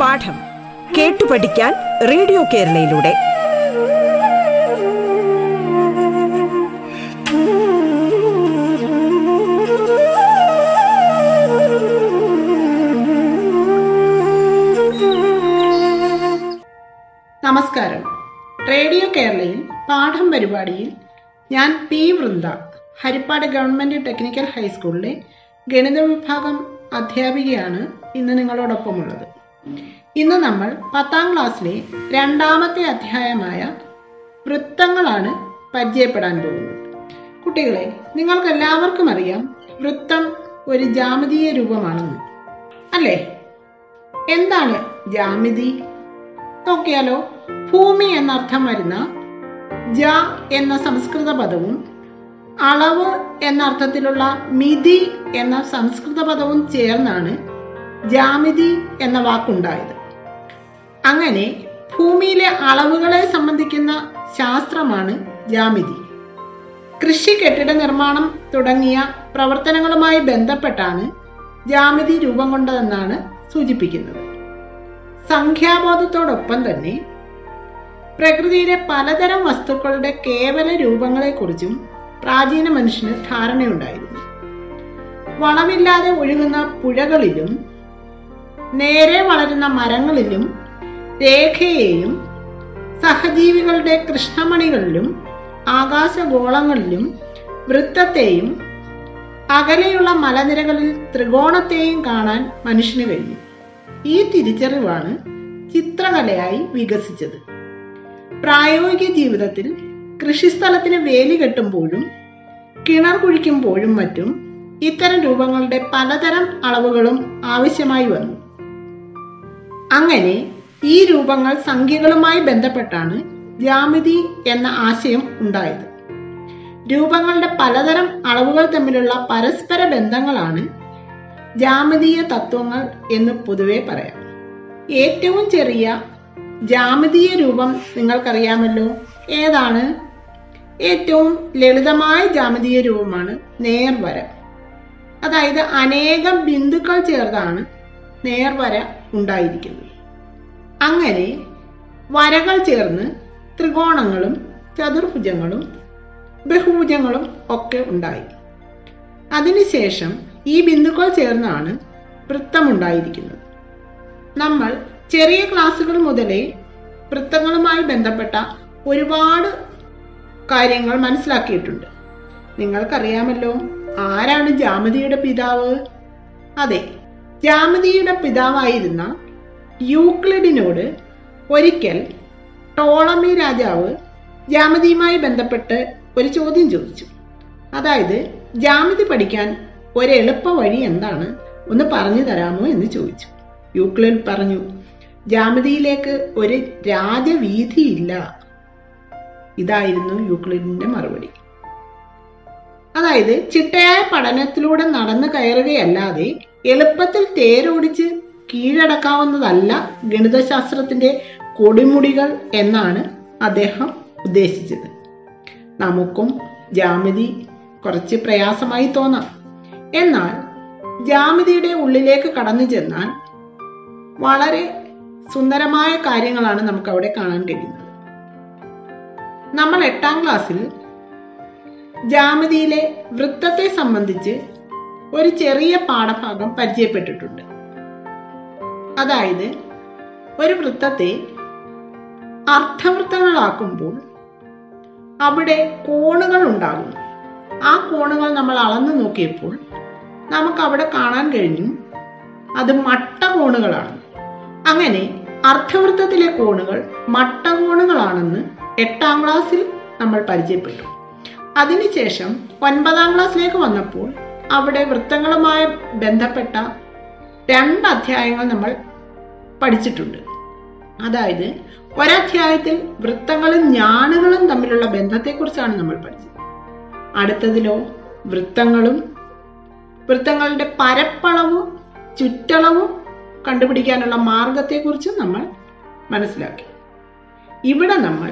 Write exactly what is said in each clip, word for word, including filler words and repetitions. പാഠം കേട്ടു പഠിക്കാൻ റേഡിയോ കേരളയിലൂടെ നമസ്കാരം. റേഡിയോ കേരളയിൽ പാഠം പരിപാടിയിൽ ഞാൻ P Vrinda, Harippad government technical ഹൈസ്കൂളിലെ ഗണിത വിഭാഗം അധ്യാപികയാണ് ഇന്ന് നിങ്ങളോടൊപ്പമുള്ളത്. ഇന്ന് നമ്മൾ പത്താം ക്ലാസ്സിലെ രണ്ടാമത്തെ അധ്യായമായ വൃത്തങ്ങളാണ് പരിചയപ്പെടാൻ പോകുന്നത്. കുട്ടികളെ, നിങ്ങൾക്കെല്ലാവർക്കും അറിയാം വൃത്തം ഒരു ജ്യാമിതീയ രൂപമാണെന്ന്, അല്ലേ? എന്താണ് ജ്യാമിതി? നോക്കിയാലോ, ഭൂമി എന്നർത്ഥം വരുന്ന ജ എന്ന സംസ്കൃത പദവും അളവ് എന്നർത്ഥത്തിലുള്ള മിതി എന്ന സംസ്കൃത പദവും ചേർന്നാണ് ജ്യാമിതി എന്ന വാക്കുണ്ടായത്. അങ്ങനെ ഭൂമിയിലെ അളവുകളെ സംബന്ധിക്കുന്ന ശാസ്ത്രമാണ് ജ്യാമിതി. കൃഷി, കെട്ടിട നിർമ്മാണം തുടങ്ങിയ പ്രവർത്തനങ്ങളുമായി ബന്ധപ്പെട്ടാണ് ജ്യാമിതി രൂപം കൊണ്ടതെന്നാണ് സൂചിപ്പിക്കുന്നത്. സംഖ്യാബോധത്തോടൊപ്പം തന്നെ പ്രകൃതിയിലെ പലതരം വസ്തുക്കളുടെ കേവല രൂപങ്ങളെക്കുറിച്ചും പ്രാചീന മനുഷ്യന് ധാരണയുണ്ടായിരുന്നു. വളമില്ലാതെ ഒഴുകുന്ന പുഴകളിലും നേരെ വളരുന്ന മരങ്ങളിലും രേഖയെയും സഹജീവികളുടെ കൃഷ്ണമണികളിലും ആകാശഗോളങ്ങളിലും വൃത്തത്തെയും അകലെയുള്ള മലനിരകളിൽ ത്രികോണത്തെയും കാണാൻ മനുഷ്യന് കഴിഞ്ഞു. ഈ തിരിച്ചറിവാണ് ചിത്രകലയായി വികസിച്ചത്. പ്രായോഗിക ജീവിതത്തിൽ കൃഷിസ്ഥലത്തിന് വേലി കെട്ടുമ്പോഴും കിണർ കുഴിക്കുമ്പോഴും മറ്റും ഇത്തരം രൂപങ്ങളുടെ പലതരം അളവുകളും ആവശ്യമായി വന്നു. അങ്ങനെ ഈ രൂപങ്ങൾ സംഖ്യകളുമായി ബന്ധപ്പെട്ടാണ് ജ്യാമിതി എന്ന ആശയം ഉണ്ടായത്. രൂപങ്ങളുടെ പലതരം അളവുകൾ തമ്മിലുള്ള പരസ്പര ബന്ധങ്ങളാണ് ജ്യാമിതീയ തത്വങ്ങൾ എന്ന് പൊതുവെ പറയാം. ഏറ്റവും ചെറിയ ജ്യാമിതീയ രൂപം നിങ്ങൾക്കറിയാമല്ലോ, ഏതാണ്? ഏറ്റവും ലളിതമായ ജ്യാമിതീയ രൂപമാണ് നേർവര. അതായത് അനേകം ബിന്ദുക്കൾ ചേർന്നാണ് നേർവര ഉണ്ടായിരിക്കുന്നത്. അങ്ങനെ വരകൾ ചേർന്ന് ത്രികോണങ്ങളും ചതുർഭുജങ്ങളും ബഹുഭുജങ്ങളും ഒക്കെ ഉണ്ടായി. അതിനുശേഷം ഈ ബിന്ദുക്കൾ ചേർന്നാണ് വൃത്തമുണ്ടായിരിക്കുന്നത്. നമ്മൾ ചെറിയ ക്ലാസ്സുകൾ മുതലേ വൃത്തങ്ങളുമായി ബന്ധപ്പെട്ട ഒരുപാട് കാര്യങ്ങൾ മനസ്സിലാക്കിയിട്ടുണ്ട്. നിങ്ങൾക്കറിയാമല്ലോ ആരാണ് ജ്യാമിതിയുടെ പിതാവ്? അതെ, ജ്യാമിതിയുടെ പിതാവായിരുന്ന യൂക്ലിഡിനോട് ഒരിക്കൽ ടോളമി രാജാവ് ജ്യാമിതിയുമായി ബന്ധപ്പെട്ട് ഒരു ചോദ്യം ചോദിച്ചു. അതായത് ജ്യാമിതി പഠിക്കാൻ ഒരു എളുപ്പ വഴി എന്താണ്, ഒന്ന് പറഞ്ഞു തരാമോ എന്ന് ചോദിച്ചു. യൂക്ലിഡ് പറഞ്ഞു, ജ്യാമിതിയിലേക്ക് ഒരു രാജവീതിയില്ല. ഇതായിരുന്നു യൂക്ലിഡിന്റെ മറുപടി. അതായത് ചിട്ടയായ പഠനത്തിലൂടെ നടന്നു കയറുകയല്ലാതെ എളുപ്പത്തിൽ തേരോടിച്ച് കീഴടക്കാവുന്നതല്ല ഗണിതശാസ്ത്രത്തിന്റെ കൊടിമുടികൾ എന്നാണ് അദ്ദേഹം ഉദ്ദേശിച്ചത്. നമുക്കും ജ്യാമിതി കുറച്ച് പ്രയാസമായി തോന്നാം. എന്നാൽ ജ്യാമിതിയുടെ ഉള്ളിലേക്ക് കടന്നു ചെന്നാൽ വളരെ സുന്ദരമായ കാര്യങ്ങളാണ് നമുക്ക് അവിടെ കാണാൻ കഴിയുന്നത്. നമ്മൾ എട്ടാം ക്ലാസ്സിൽ ജ്യാമിതിയിലെ വൃത്തത്തെ സംബന്ധിച്ച് ഒരു ചെറിയ പാഠഭാഗം പരിചയപ്പെട്ടിട്ടുണ്ട്. അതായത് ഒരു വൃത്തത്തെ അർദ്ധവൃത്തങ്ങളാക്കുമ്പോൾ അവിടെ കോണുകൾ ഉണ്ടാകും. ആ കോണുകൾ നമ്മൾ അളന്നു നോക്കിയപ്പോൾ നമുക്ക് അവിടെ കാണാൻ കഴിഞ്ഞു അത് മട്ട കോണുകളാണ്. അങ്ങനെ അർദ്ധവൃത്തത്തിലെ കോണുകൾ മട്ടകോണുകളാണെന്ന് എട്ടാം ക്ലാസ്സിൽ നമ്മൾ പരിചയപ്പെട്ടു. അതിനുശേഷം ഒൻപതാം ക്ലാസ്സിലേക്ക് വന്നപ്പോൾ അവിടെ വൃത്തങ്ങളുമായി ബന്ധപ്പെട്ട രണ്ട് അധ്യായങ്ങൾ നമ്മൾ പഠിച്ചിട്ടുണ്ട്. അതായത് ഒരധ്യായത്തിൽ വൃത്തങ്ങളും ഞാണുകളും തമ്മിലുള്ള ബന്ധത്തെക്കുറിച്ചാണ് നമ്മൾ പഠിച്ചത്. അടുത്തതിലോ വൃത്തങ്ങളും വൃത്തങ്ങളുടെ പരപ്പളവും ചുറ്റളവും കണ്ടുപിടിക്കാനുള്ള മാർഗത്തെക്കുറിച്ചും നമ്മൾ മനസ്സിലാക്കി. ഇവിടെ നമ്മൾ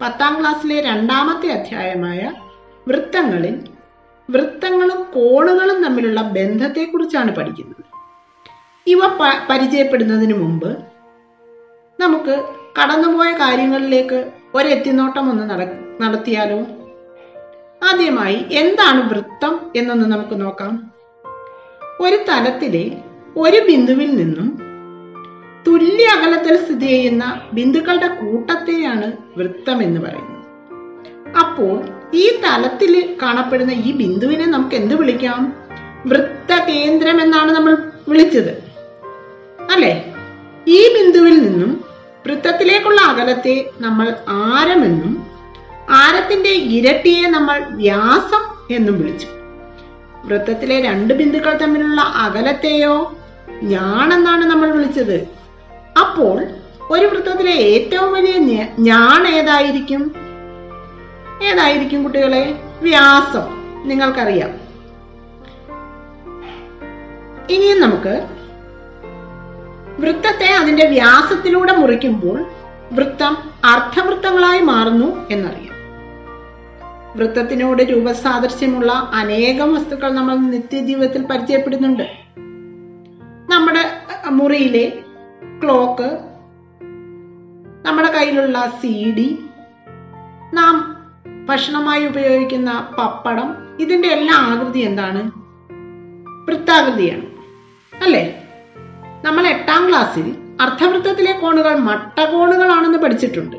പത്താം ക്ലാസ്സിലെ രണ്ടാമത്തെ അധ്യായമായ വൃത്തങ്ങളിൽ വൃത്തങ്ങളും കോണുകളും തമ്മിലുള്ള ബന്ധത്തെക്കുറിച്ചാണ് പഠിക്കുന്നത്. ഇവ പ പരിചയപ്പെടുന്നതിന് മുമ്പ് നമുക്ക് കടന്നുപോയ കാര്യങ്ങളിലേക്ക് ഒരെത്തിനോട്ടം ഒന്ന് നട നടത്തിയാലോ? ആദ്യമായി എന്താണ് വൃത്തം എന്നൊന്ന് നമുക്ക് നോക്കാം. ഒരു തലത്തിലെ ഒരു ബിന്ദുവിൽ നിന്നും തുല്യ അകലത്തിൽ സ്ഥിതി ചെയ്യുന്ന ബിന്ദുക്കളുടെ കൂട്ടത്തെയാണ് വൃത്തം എന്ന് പറയുന്നത്. അപ്പോൾ ഈ തലത്തിൽ കാണപ്പെടുന്ന ഈ ബിന്ദുവിനെ നമുക്ക് എന്ത് വിളിക്കാം? വൃത്ത കേന്ദ്രം എന്നാണ് നമ്മൾ വിളിച്ചത്, അല്ലെ? ഈ ബിന്ദുവിൽ നിന്നും വൃത്തത്തിലേക്കുള്ള അകലത്തെ നമ്മൾ ആരമെന്നും ആരത്തിന്റെ ഇരട്ടിയെ നമ്മൾ വ്യാസം എന്നും വിളിച്ചു. വൃത്തത്തിലെ രണ്ട് ബിന്ദുക്കൾ തമ്മിലുള്ള അകലത്തെയോ ഞാണെന്നാണ് നമ്മൾ വിളിച്ചത്. അപ്പോൾ ഒരു വൃത്തത്തിലെ ഏറ്റവും വലിയ ഞാൻ ഏതായിരിക്കും ഏതായിരിക്കും കുട്ടികളെ? വ്യാസം. നിങ്ങൾക്കറിയാം. ഇനിയും നമുക്ക് വൃത്തത്തെ അതിന്റെ വ്യാസത്തിലൂടെ മുറിക്കുമ്പോൾ വൃത്തം അർദ്ധവൃത്തങ്ങളായി മാറുന്നു എന്നറിയാം. വൃത്തത്തിനോട് രൂപസാദൃശ്യമുള്ള അനേകം വസ്തുക്കൾ നമ്മൾ നിത്യജീവിതത്തിൽ പരിചയപ്പെടുന്നുണ്ട്. നമ്മുടെ മുറിയിലെ ക്ലോക്ക്, നമ്മുടെ കയ്യിലുള്ള സി ഡി, നാം ഭക്ഷണമായി ഉപയോഗിക്കുന്ന പപ്പടം, ഇതിന്റെ എല്ലാ ആകൃതി എന്താണ്? വൃത്താകൃതിയാണ്, അല്ലേ? നമ്മൾ എട്ടാം ക്ലാസ്സിൽ അർദ്ധവൃത്തത്തിലെ കോണുകൾ മട്ടകോണുകളാണെന്ന് പഠിച്ചിട്ടുണ്ട്.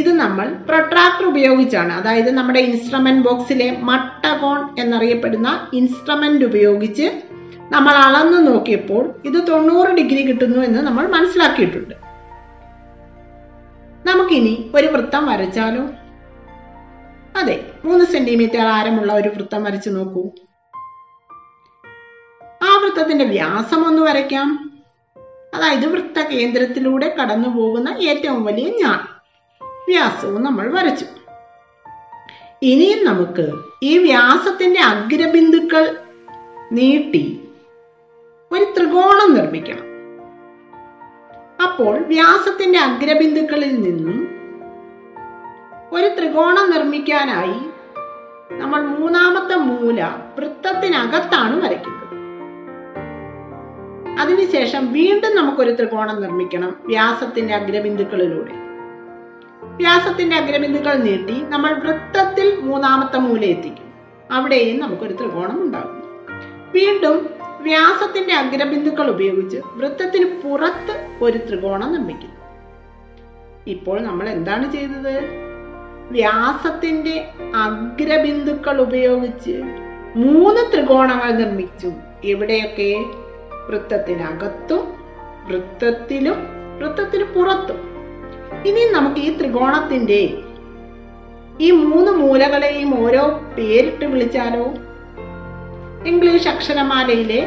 ഇത് നമ്മൾ പ്രൊട്രാക്ടർ ഉപയോഗിച്ചാണ്, അതായത് നമ്മുടെ ഇൻസ്ട്രുമെന്റ് ബോക്സിലെ മട്ടകോൺ എന്നറിയപ്പെടുന്ന ഇൻസ്ട്രുമെന്റ് ഉപയോഗിച്ച് നമ്മൾ അളന്നു നോക്കിയപ്പോൾ ഇത് തൊണ്ണൂറ് ഡിഗ്രി കിട്ടുന്നു എന്ന് നമ്മൾ മനസ്സിലാക്കിയിട്ടുണ്ട്. നമുക്കിനി ഒരു വൃത്തം വരച്ചാലോ? അതെ, മൂന്ന് സെന്റിമീറ്റർ ആരമുള്ള ഒരു വൃത്തം വരച്ചു നോക്കൂ. ആ വൃത്തത്തിന്റെ വ്യാസം ഒന്ന് വരയ്ക്കാം. അതായത് വൃത്ത കേന്ദ്രത്തിലൂടെ കടന്നു പോകുന്ന ഏറ്റവും വലിയ ഞാൻ, വ്യാസവും നമ്മൾ വരച്ചു. ഇനിയും നമുക്ക് ഈ വ്യാസത്തിന്റെ അഗ്രബിന്ദുക്കൾ നീട്ടി ഒരു ത്രികോണം നിർമ്മിക്കണം. അപ്പോൾ വ്യാസത്തിന്റെ അഗ്രബിന്ദുക്കളിൽ നിന്നും ഒരു ത്രികോണം നിർമ്മിക്കാനായി നമ്മൾ മൂന്നാമത്തെ മൂല വൃത്തത്തിനകത്താണ് വരയ്ക്കുന്നത്. അതിനുശേഷം വീണ്ടും നമുക്കൊരു ത്രികോണം നിർമ്മിക്കണം വ്യാസത്തിന്റെ അഗ്രബിന്ദുക്കളിലൂടെ. വ്യാസത്തിന്റെ അഗ്രബിന്ദുക്കൾ നീട്ടി നമ്മൾ വൃത്തത്തിൽ മൂന്നാമത്തെ മൂല എത്തിക്കും. അവിടെയും നമുക്കൊരു ത്രികോണം ഉണ്ടാകും. വീണ്ടും വ്യാസത്തിന്റെ അഗ്രബിന്ദുക്കൾ ഉപയോഗിച്ച് വൃത്തത്തിന് പുറത്ത് ഒരു ത്രികോണം നിർമ്മിക്കുന്നു. ഇപ്പോൾ നമ്മൾ എന്താണ് ചെയ്തത്? വ്യാസത്തിന്റെ അഗ്രബിന്ദുക്കൾ ഉപയോഗിച്ച് മൂന്ന് ത്രികോണങ്ങൾ നിർമ്മിച്ചു. എവിടെയൊക്കെ? വൃത്തത്തിനകത്തും വൃത്തത്തിലും വൃത്തത്തിന് പുറത്തും. ഇനി നമുക്ക് ഈ ത്രികോണത്തിന്റെ ഈ മൂന്ന് മൂലകളെയും ഓരോ പേരിട്ട് വിളിച്ചാലോ? ഇംഗ്ലീഷ് അക്ഷരമാലയിലെ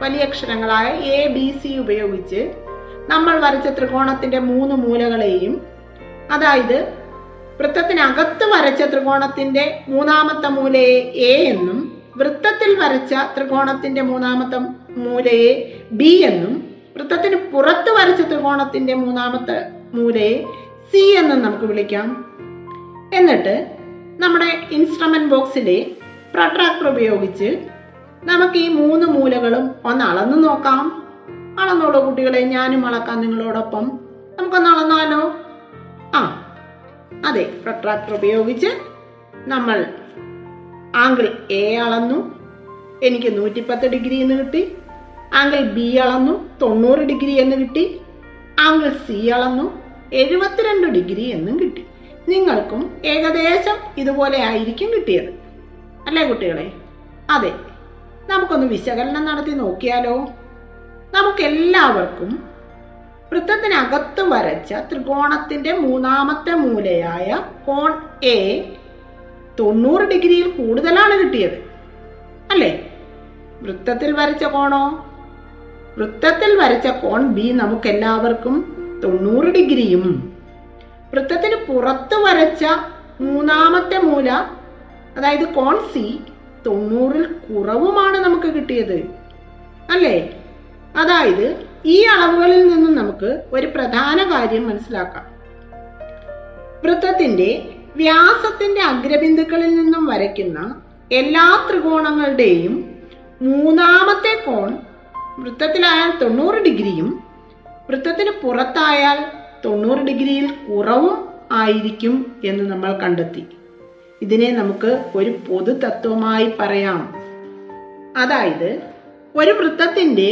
വലിയ അക്ഷരങ്ങളായ എ ബി സി ഉപയോഗിച്ച് നമ്മൾ വരച്ച ത്രികോണത്തിന്റെ മൂന്ന് മൂലകളെയും, അതായത് വൃത്തത്തിനകത്ത് വരച്ച ത്രികോണത്തിന്റെ മൂന്നാമത്തെ മൂലയെ എ എന്നും വൃത്തത്തിൽ വരച്ച ത്രികോണത്തിന്റെ മൂന്നാമത്തെ മൂലയെ ബി എന്നും വൃത്തത്തിന് പുറത്ത് വരച്ച ത്രികോണത്തിന്റെ മൂന്നാമത്തെ മൂലയെ സി എന്നും നമുക്ക് വിളിക്കാം. എന്നിട്ട് നമ്മുടെ ഇൻസ്ട്രുമെന്റ് ബോക്സിലെ പ്രൊട്രാക്ടർ ഉപയോഗിച്ച് നമുക്ക് ഈ മൂന്ന് മൂലകളും ഒന്ന് അളന്നു നോക്കാം. അളന്നോളൂ കുട്ടികളെ, ഞാനും അളക്കാം നിങ്ങളോടൊപ്പം. നമുക്കൊന്ന് അളന്നാലോ? ആ അതെ, പ്രൊട്രാക്ടർ ഉപയോഗിച്ച് നമ്മൾ ആംഗിൾ എ അളന്നു, എനിക്ക് നൂറ്റിപ്പത്ത് ഡിഗ്രി എന്ന് കിട്ടി. ആംഗിൾ ബി അളന്നു, തൊണ്ണൂറ് ഡിഗ്രി എന്ന് കിട്ടി. ആംഗിൾ സി അളന്നു, എഴുപത്തിരണ്ട് ഡിഗ്രി എന്നും കിട്ടി. നിങ്ങൾക്കും ഏകദേശം ഇതുപോലെ ആയിരിക്കും കിട്ടിയത്, അല്ലേ കുട്ടികളെ? അതെ, നമുക്കൊന്ന് വിശകലനം നടത്തി നോക്കിയാലോ? നമുക്കെല്ലാവർക്കും വൃത്തത്തിനകത്ത് വരച്ച ത്രികോണത്തിന്റെ മൂന്നാമത്തെ മൂലയായ കോൺ എ തൊണ്ണൂറ് ഡിഗ്രിയിൽ കൂടുതലാണ് കിട്ടിയത്, അല്ലേ? വൃത്തത്തിൽ വരച്ച കോണോ? വൃത്തത്തിൽ വരച്ച കോൺ ബി നമുക്കെല്ലാവർക്കും തൊണ്ണൂറ് ഡിഗ്രിയും വൃത്തത്തിന് പുറത്ത് വരച്ച മൂന്നാമത്തെ മൂല, അതായത് കോൺ സി, തൊണ്ണൂറിൽ കുറവുമാണ് നമുക്ക് കിട്ടിയത്, അല്ലേ? അതായത് ഈ അളവുകളിൽ നിന്നും നമുക്ക് ഒരു പ്രധാന കാര്യം മനസ്സിലാക്കാം. വൃത്തത്തിന്റെ വ്യാസത്തിന്റെ അഗ്രബിന്ദുക്കളിൽ നിന്നും വരയ്ക്കുന്ന എല്ലാ ത്രികോണങ്ങളുടെയും മൂന്നാമത്തെ കോൺ വൃത്തത്തിലായാൽ തൊണ്ണൂറ് ഡിഗ്രിയും വൃത്തത്തിന് പുറത്തായാൽ തൊണ്ണൂറ് ഡിഗ്രിയിൽ കുറവും ആയിരിക്കും എന്ന് നമ്മൾ കണ്ടെത്തി. ഇതിനെ നമുക്ക് ഒരു പൊതു തത്വമായി പറയാം. അതായത് ഒരു വൃത്തത്തിന്റെ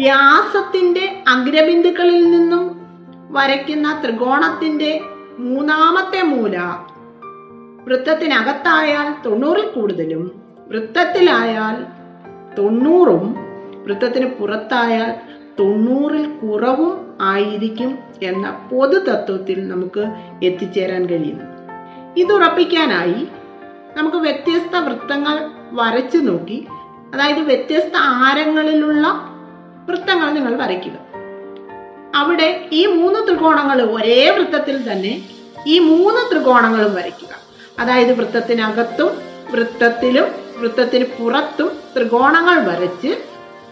വ്യാസത്തിന്റെ അഗ്രബിന്ദുക്കളിൽ നിന്നും വരയ്ക്കുന്ന ത്രികോണത്തിന്റെ മൂന്നാമത്തെ മൂല വൃത്തത്തിനകത്തായാൽ തൊണ്ണൂറിൽ കൂടുതലും വൃത്തത്തിലായാൽ തൊണ്ണൂറും വൃത്തത്തിന് പുറത്തായാൽ തൊണ്ണൂറിൽ കുറവും ആയിരിക്കും എന്ന പൊതു തത്വത്തിൽ നമുക്ക് എത്തിച്ചേരാൻ കഴിയുന്നു. ഇതുറപ്പിക്കാനായി നമുക്ക് വ്യത്യസ്ത വൃത്തങ്ങൾ വരച്ചു നോക്കി, അതായത് വ്യത്യസ്ത ആരങ്ങളിലുള്ള വൃത്തങ്ങൾ നിങ്ങൾ വരയ്ക്കുക. അവിടെ ഈ മൂന്ന് ത്രികോണങ്ങളും ഒരേ വൃത്തത്തിൽ തന്നെ ഈ മൂന്ന് ത്രികോണങ്ങളും വരയ്ക്കുക. അതായത് വൃത്തത്തിനകത്തും വൃത്തത്തിലും വൃത്തത്തിന് പുറത്തും ത്രികോണങ്ങൾ വരച്ച്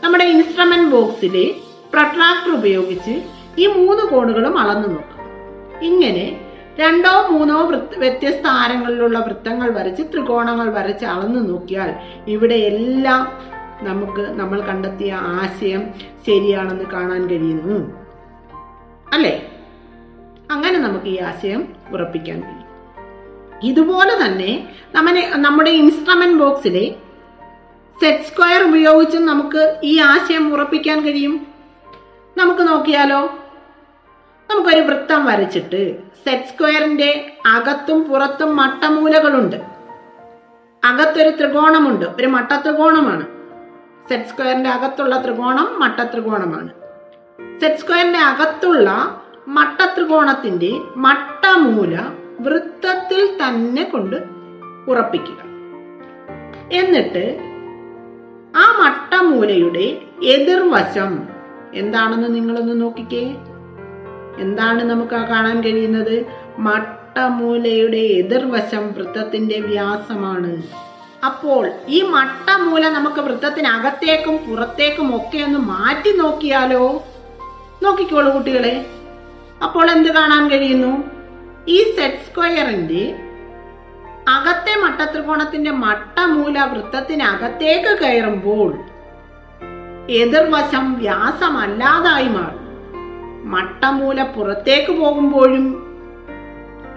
നമ്മുടെ ഇൻസ്ട്രുമെന്റ് ബോക്സിലെ പ്രൊട്രാക്ടർ ഉപയോഗിച്ച് ഈ മൂന്ന് കോണുകളും അളന്നു നോക്കുക. ഇങ്ങനെ രണ്ടോ മൂന്നോ വ്യത്യസ്ത ആരങ്ങളിലുള്ള വൃത്തങ്ങൾ വരച്ച് ത്രികോണങ്ങൾ വരച്ച് അളന്നു നോക്കിയാൽ ഇവിടെ എല്ലാം നമുക്ക് നമ്മൾ കണ്ടെത്തിയ ആശയം ശരിയാണെന്ന് കാണാൻ കഴിയുന്നു, അല്ലേ? അങ്ങനെ നമുക്ക് ഈ ആശയം ഉറപ്പിക്കാൻ കഴിയും. ഇതുപോലെ തന്നെ നമ്മുടെ നമ്മുടെ ഇൻസ്ട്രുമെന്റ് ബോക്സിലെ സെറ്റ് സ്ക്വയർ ഉപയോഗിച്ചും നമുക്ക് ഈ ആശയം ഉറപ്പിക്കാൻ കഴിയും. നമുക്ക് നോക്കിയാലോ, നമുക്കൊരു വൃത്തം വരച്ചിട്ട് സെറ്റ് സ്ക്വയറിന്റെ അകത്തും പുറത്തും മട്ടമൂലകളുണ്ട്. അകത്തൊരു ത്രികോണമുണ്ട്, ഒരു മട്ട ത്രികോണമാണ്. സെറ്റ് സ്ക്വയറിന്റെ അകത്തുള്ള ത്രികോണം മട്ട ത്രികോണമാണ്. സെറ്റ് സ്ക്വയറിന്റെ അകത്തുള്ള മട്ട ത്രികോണത്തിന്റെ മട്ടമൂല വൃത്തത്തിൽ തന്നെ കൊണ്ട് ഉറപ്പിക്കുക. എന്നിട്ട് ആ മട്ടമൂലയുടെ എതിർവശം എന്താണെന്ന് നിങ്ങളൊന്ന് നോക്കിക്കേ. എന്താണ് നമുക്ക് കാണാൻ കഴിയുന്നത്? മട്ടമൂലയുടെ എതിർവശം വൃത്തത്തിന്റെ വ്യാസമാണ്. അപ്പോൾ ഈ മട്ടമൂല നമുക്ക് വൃത്തത്തിനകത്തേക്കും പുറത്തേക്കും ഒക്കെ ഒന്ന് മാറ്റി നോക്കിയാലോ? നോക്കിക്കോളൂ കുട്ടികളെ. അപ്പോൾ എന്ത് കാണാൻ കഴിയുന്നു? ഈ സെറ്റ് സ്ക്വയറിന്റെ അകത്തെ മട്ടത്രികോണത്തിന്റെ മട്ടമൂല വൃത്തത്തിനകത്തേക്ക് കയറുമ്പോൾ എതിർവശം വ്യാസമല്ലാതായി മാറും. മട്ടമൂല പുറത്തേക്ക് പോകുമ്പോഴും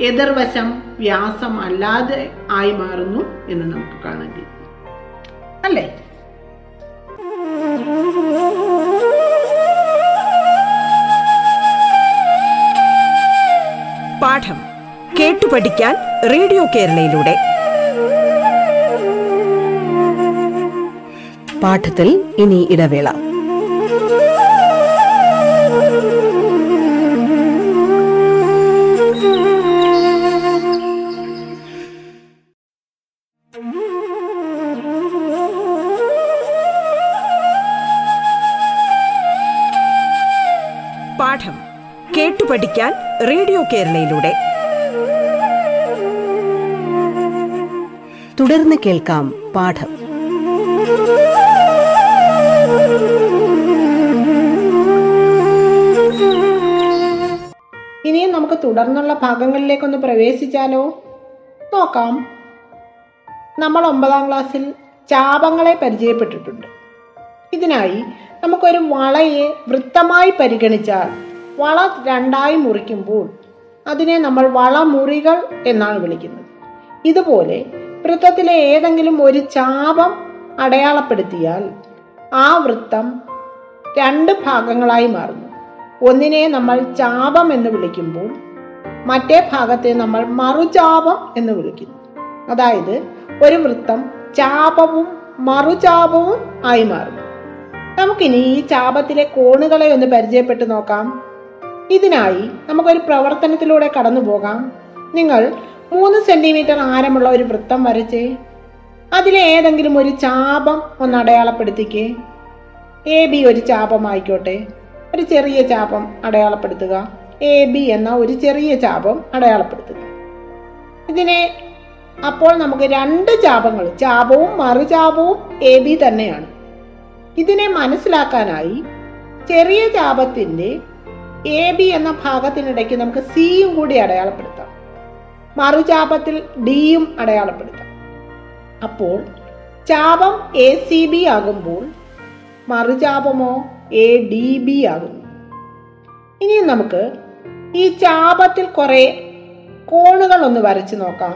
എതിർവശം വ്യാസം അല്ലാതെ ആയി മാറുന്നു എന്ന് നമുക്ക് കാണാൻ കഴിയും, അല്ലേ? പാഠം കേട്ടു പഠിക്കാൻ റേഡിയോ കേരളയിലൂടെ പാഠത്തിൽ ഇനി ഇടവേള. പാഠം കേട്ടു പഠിക്കാൻ റേഡിയോ കേരളയിലൂടെ തുടർന്ന് കേൾക്കാം പാഠം. ഇനിയും നമുക്ക് തുടർന്നുള്ള ഭാഗങ്ങളിലേക്കൊന്ന് പ്രവേശിച്ചാലോ? നോക്കാം. നമ്മൾ ഒമ്പതാം ക്ലാസ്സിൽ ചാപങ്ങളെ പരിചയപ്പെട്ടിട്ടുണ്ട്. ഇതിനായി നമുക്കൊരു വളയെ വൃത്തമായി പരിഗണിച്ചാൽ വള രണ്ടായി മുറിക്കുമ്പോൾ അതിനെ നമ്മൾ വളമുറികൾ എന്നാണ് വിളിക്കുന്നത്. ഇതുപോലെ വൃത്തത്തിലെ ഏതെങ്കിലും ഒരു ചാപം അടയാളപ്പെടുത്തിയാൽ ആ വൃത്തം രണ്ട് ഭാഗങ്ങളായി മാറുന്നു. ഒന്നിനെ നമ്മൾ ചാപം എന്ന് വിളിക്കുമ്പോൾ മറ്റേ ഭാഗത്തെ നമ്മൾ മറുചാപം എന്ന് വിളിക്കുന്നു. അതായത് ഒരു വൃത്തം ചാപവും മറുചാപവും ആയി മാറുന്നു. നമുക്കിനി ഈ ചാപത്തിലെ കോണുകളെ ഒന്ന് പരിചയപ്പെട്ട് നോക്കാം. ഇതിനായി നമുക്കൊരു പ്രവർത്തനത്തിലൂടെ കടന്നു പോകാം. നിങ്ങൾ മൂന്ന് സെന്റിമീറ്റർ ആരമുള്ള ഒരു വൃത്തം വരച്ചേ. അതിലെ ഏതെങ്കിലും ഒരു ചാപം ഒന്ന് അടയാളപ്പെടുത്തിക്കേ. എ ബി ഒരു ചാപം ആയിക്കോട്ടെ. ഒരു ചെറിയ ചാപം അടയാളപ്പെടുത്തുക. എ ബി എന്ന ഒരു ചെറിയ ചാപം അടയാളപ്പെടുത്തുക. ഇതിനെ അപ്പോൾ നമുക്ക് രണ്ട് ചാപങ്ങൾ, ചാപവും മറുചാപവും എ ബി തന്നെയാണ്. ഇതിനെ മനസ്സിലാക്കാനായി ചെറിയ ചാപത്തിന്റെ എ ബി എന്ന ഭാഗത്തിനിടയ്ക്ക് നമുക്ക് സിയും കൂടി അടയാളപ്പെടുത്താം. മറുചാപത്തിൽ ഡിയും അടയാളപ്പെടുത്താം. അപ്പോൾ ചാപം എ സി ബി ആകുമ്പോൾ മറുചാപമോ എ ഡി ബി ആകുന്നു. ഇനി നമുക്ക് ഈ ചാപത്തിൽ കുറെ കോണുകൾ ഒന്ന് വരച്ചു നോക്കാം.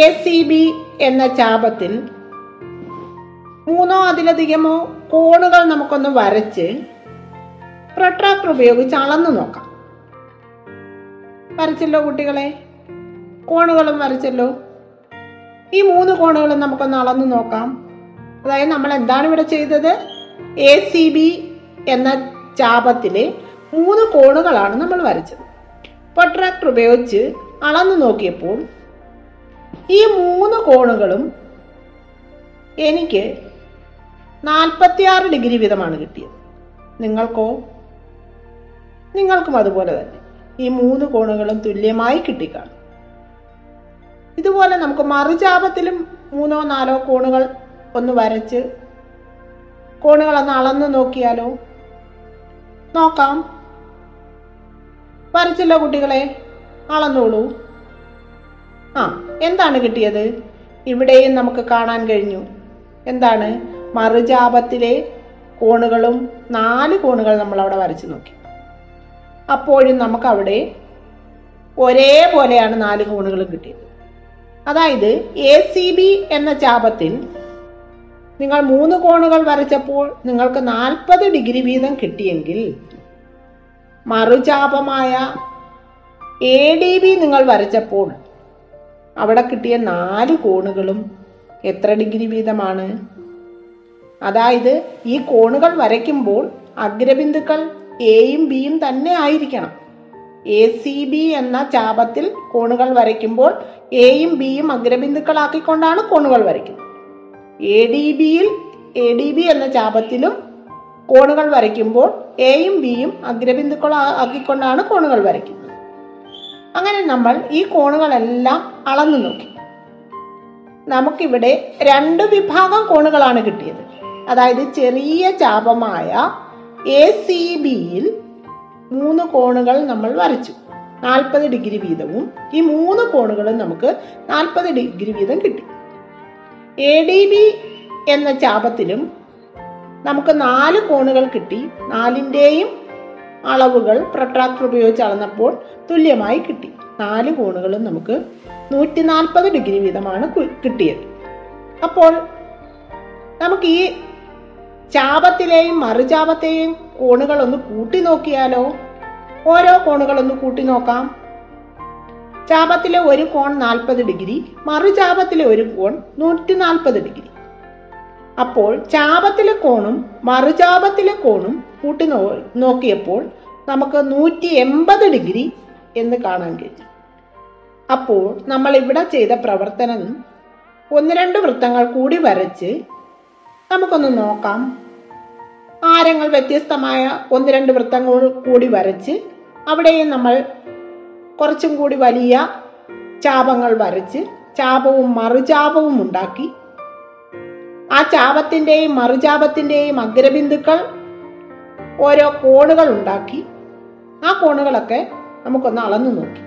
എ സി ബി എന്ന ചാപത്തിൽ മൂന്നോ അതിലധികമോ കോണുകൾ നമുക്കൊന്ന് വരച്ച് പ്രൊട്രാക്ടർ ഉപയോഗിച്ച് അളന്നു നോക്കാം. വരച്ചല്ലോ കുട്ടികളെ, കോണുകളും വരച്ചല്ലോ. ഈ മൂന്ന് കോണുകളും നമുക്കൊന്ന് അളന്നു നോക്കാം. അതായത് നമ്മൾ എന്താണ് ഇവിടെ ചെയ്തത്? എ സി ബി എന്ന ചാപത്തിലെ മൂന്ന് കോണുകളാണ് നമ്മൾ വരച്ചത്. പ്രൊട്രാക്ടർ ഉപയോഗിച്ച് അളന്നു നോക്കിയപ്പോൾ ഈ മൂന്ന് കോണുകളും എനിക്ക് നാൽപ്പത്തിയാറ് ഡിഗ്രി വീതമാണ് കിട്ടിയത്. നിങ്ങൾക്കോ? നിങ്ങൾക്കും അതുപോലെ തന്നെ ഈ മൂന്ന് കോണുകളും തുല്യമായി കിട്ടിക്കാണും. ഇതുപോലെ നമുക്ക് മറുചാപത്തിലും മൂന്നോ നാലോ കോണുകൾ ഒന്ന് വരച്ച് കോണുകളൊന്ന് അളന്ന് നോക്കിയാലോ? നോക്കാം. വരച്ചില്ല കുട്ടികളെ, അളന്നോളൂ. ആ, എന്താണ് കിട്ടിയത്? ഇവിടെയും നമുക്ക് കാണാൻ കഴിഞ്ഞു. എന്താണ്? മറുചാപത്തിലെ കോണുകളും നാല് കോണുകൾ നമ്മൾ അവിടെ വരച്ചു നോക്കി. അപ്പോഴും നമുക്ക് അവിടെ ഒരേപോലെയാണ് നാല് കോണുകളും കിട്ടിയത്. അതായത് എ സി ബി എന്ന ചാപത്തിൽ നിങ്ങൾ മൂന്ന് കോണുകൾ വരച്ചപ്പോൾ നിങ്ങൾക്ക് നാൽപ്പത് ഡിഗ്രി വീതം കിട്ടിയെങ്കിൽ, മറുചാപമായ എ ഡി ബി നിങ്ങൾ വരച്ചപ്പോൾ അവിടെ കിട്ടിയ നാല് കോണുകളും എത്ര ഡിഗ്രി വീതമാണ്? അതായത് ഈ കോണുകൾ വരയ്ക്കുമ്പോൾ അഗ്രബിന്ദുക്കൾ എയും ബിയും തന്നെ ആയിരിക്കണം. എ സി ബി എന്ന ചാപത്തിൽ കോണുകൾ വരയ്ക്കുമ്പോൾ എയും ബിയും അഗ്രബിന്ദുക്കളാക്കിക്കൊണ്ടാണ് കോണുകൾ വരയ്ക്കുന്നത്. എ ഡി ബിയിൽ എ ഡി ബി എന്ന ചാപത്തിലും കോണുകൾ വരയ്ക്കുമ്പോൾ എയും ബിയും അഗ്രബിന്ദുക്കളാക്കിക്കൊണ്ടാണ് കോണുകൾ വരയ്ക്കുന്നത്. അങ്ങനെ നമ്മൾ ഈ കോണുകളെല്ലാം അളന്നു നോക്കി. നമുക്കിവിടെ രണ്ട് വിഭാഗം കോണുകളാണ് കിട്ടിയത്. അതായത് ചെറിയ ചാപമായ എ സി ബിയിൽ മൂന്ന് കോണുകൾ നമ്മൾ വരച്ചു, നാൽപ്പത് ഡിഗ്രി വീതവും ഈ മൂന്ന് കോണുകളും നമുക്ക് നാൽപ്പത് ഡിഗ്രി വീതം കിട്ടി. എ ഡി ബി എന്ന ചാപത്തിലും നമുക്ക് നാല് കോണുകൾ കിട്ടി. നാലിൻ്റെയും അളവുകൾ പ്രൊട്രാക്ടർ ഉപയോഗിച്ച് അളന്നപ്പോൾ തുല്യമായി കിട്ടി. നാല് കോണുകളും നമുക്ക് നൂറ്റി നാൽപ്പത് ഡിഗ്രി വീതമാണ് കിട്ടിയത്. അപ്പോൾ നമുക്ക് ഈ ചാപത്തിലെയും മറുചാപത്തെയും കോണുകളൊന്ന് കൂട്ടി നോക്കിയാലോ? ഓരോ കോണുകളൊന്ന് കൂട്ടി നോക്കാം. ചാപത്തിലെ ഒരു കോൺ നാൽപ്പത് ഡിഗ്രി, മറുചാപത്തിലെ ഒരു കോൺ നൂറ്റി നാൽപ്പത് ഡിഗ്രി. അപ്പോൾ ചാപത്തിലെ കോണും മറുചാപത്തിലെ കോണും കൂട്ടി നോ നോക്കിയപ്പോൾ നമുക്ക് നൂറ്റി എൺപത് ഡിഗ്രി എന്ന് കാണാൻ കഴിഞ്ഞു. അപ്പോൾ നമ്മൾ ഇവിടെ ചെയ്ത പ്രവർത്തനം ഒന്ന് രണ്ട് വൃത്തങ്ങൾ കൂടി വരച്ച് നമുക്കൊന്ന് നോക്കാം. ആരങ്ങൾ വ്യത്യസ്തമായ ഒന്ന് രണ്ട് വൃത്തങ്ങൾ കൂടി വരച്ച് അവിടെയും നമ്മൾ കുറച്ചും കൂടി വലിയ ചാപങ്ങൾ വരച്ച് ചാപവും മറുചാപവും ഉണ്ടാക്കി. ആ ചാപത്തിൻ്റെയും മറുചാപത്തിൻ്റെയും അഗ്രബിന്ദുക്കൾ ഓരോ കോണുകൾ ഉണ്ടാക്കി. ആ കോണുകളൊക്കെ നമുക്കൊന്ന് അളന്നു നോക്കി.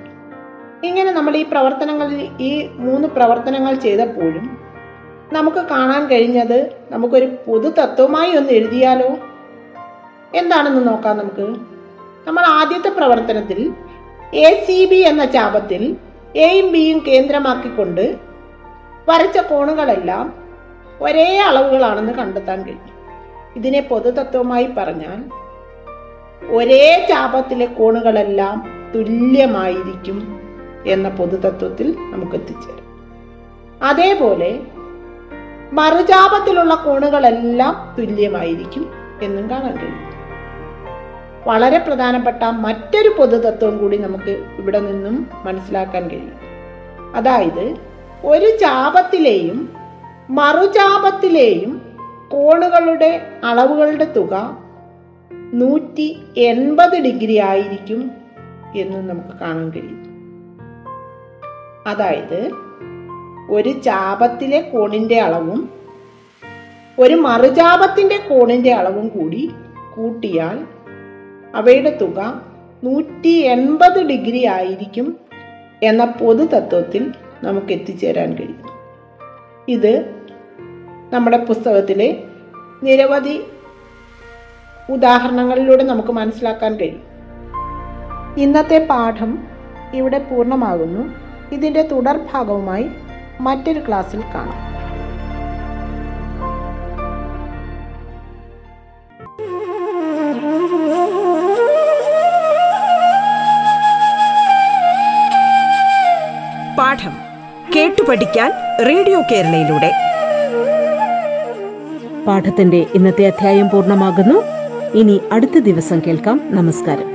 ഇങ്ങനെ നമ്മൾ ഈ പ്രവർത്തനങ്ങളിൽ ഈ മൂന്ന് പ്രവർത്തനങ്ങൾ ചെയ്തപ്പോഴും നമുക്ക് കാണാൻ കഴിഞ്ഞത് നമുക്കൊരു പൊതു തത്വമായി ഒന്ന് എഴുതിയാലോ? എന്താണെന്ന് നോക്കാം. നമുക്ക് നമ്മൾ ആദ്യത്തെ പ്രവർത്തനത്തിൽ എ സി ബി എന്ന ചാപത്തിൽ എയും ബിയും കേന്ദ്രമാക്കിക്കൊണ്ട് വരച്ച കോണുകളെല്ലാം ഒരേ അളവുകളാണെന്ന് കണ്ടെത്താൻ കഴിഞ്ഞു. ഇതിനെ പൊതുതത്വമായി പറഞ്ഞാൽ ഒരേ ചാപത്തിലെ കോണുകളെല്ലാം തുല്യമായിരിക്കും എന്ന പൊതുതത്വത്തിൽ നമുക്ക് എത്തിച്ചേരാം. അതേപോലെ മറുചാപത്തിലുള്ള കോണുകളെല്ലാം തുല്യമായിരിക്കും എന്നും കാണാൻ കഴിയും. വളരെ പ്രധാനപ്പെട്ട മറ്റൊരു പൊതുതത്വം കൂടി നമുക്ക് ഇവിടെ നിന്നും മനസ്സിലാക്കാൻ കഴിയും. അതായത് ഒരു ചാപത്തിലെയും മറുചാപത്തിലെയും കോണുകളുടെ അളവുകളുടെ തുക നൂറ്റി എൺപത് ഡിഗ്രി ആയിരിക്കും എന്നും നമുക്ക് കാണാൻ കഴിയും. അതായത് ഒരു ചാപത്തിലെ കോണിന്റെ അളവും ഒരു മറുചാപത്തിന്റെ കോണിന്റെ അളവും കൂടി കൂട്ടിയാൽ അവയുടെ തുക നൂറ്റി എൺപത് ഡിഗ്രി ആയിരിക്കും എന്ന പൊതു തത്വത്തിൽ നമുക്ക് എത്തിച്ചേരാൻ കഴിയും. ഇത് നമ്മുടെ പുസ്തകത്തിലെ നിരവധി ഉദാഹരണങ്ങളിലൂടെ നമുക്ക് മനസ്സിലാക്കാൻ കഴിയും. ഇന്നത്തെ പാഠം ഇവിടെ പൂർണ്ണമാകുന്നു. ഇതിൻ്റെ തുടർ ഭാഗവുമായി മറ്റൊരു ക്ലാസ്സിൽ കാണാം. പാഠം കേട്ടുപഠിക്കാൻ റേഡിയോ കേരളയിലൂടെ പാഠത്തിന്റെ ഇന്നത്തെ അധ്യായം പൂർണ്ണമാകുന്നു. ഇനി അടുത്ത ദിവസം കേൾക്കാം. നമസ്കാരം.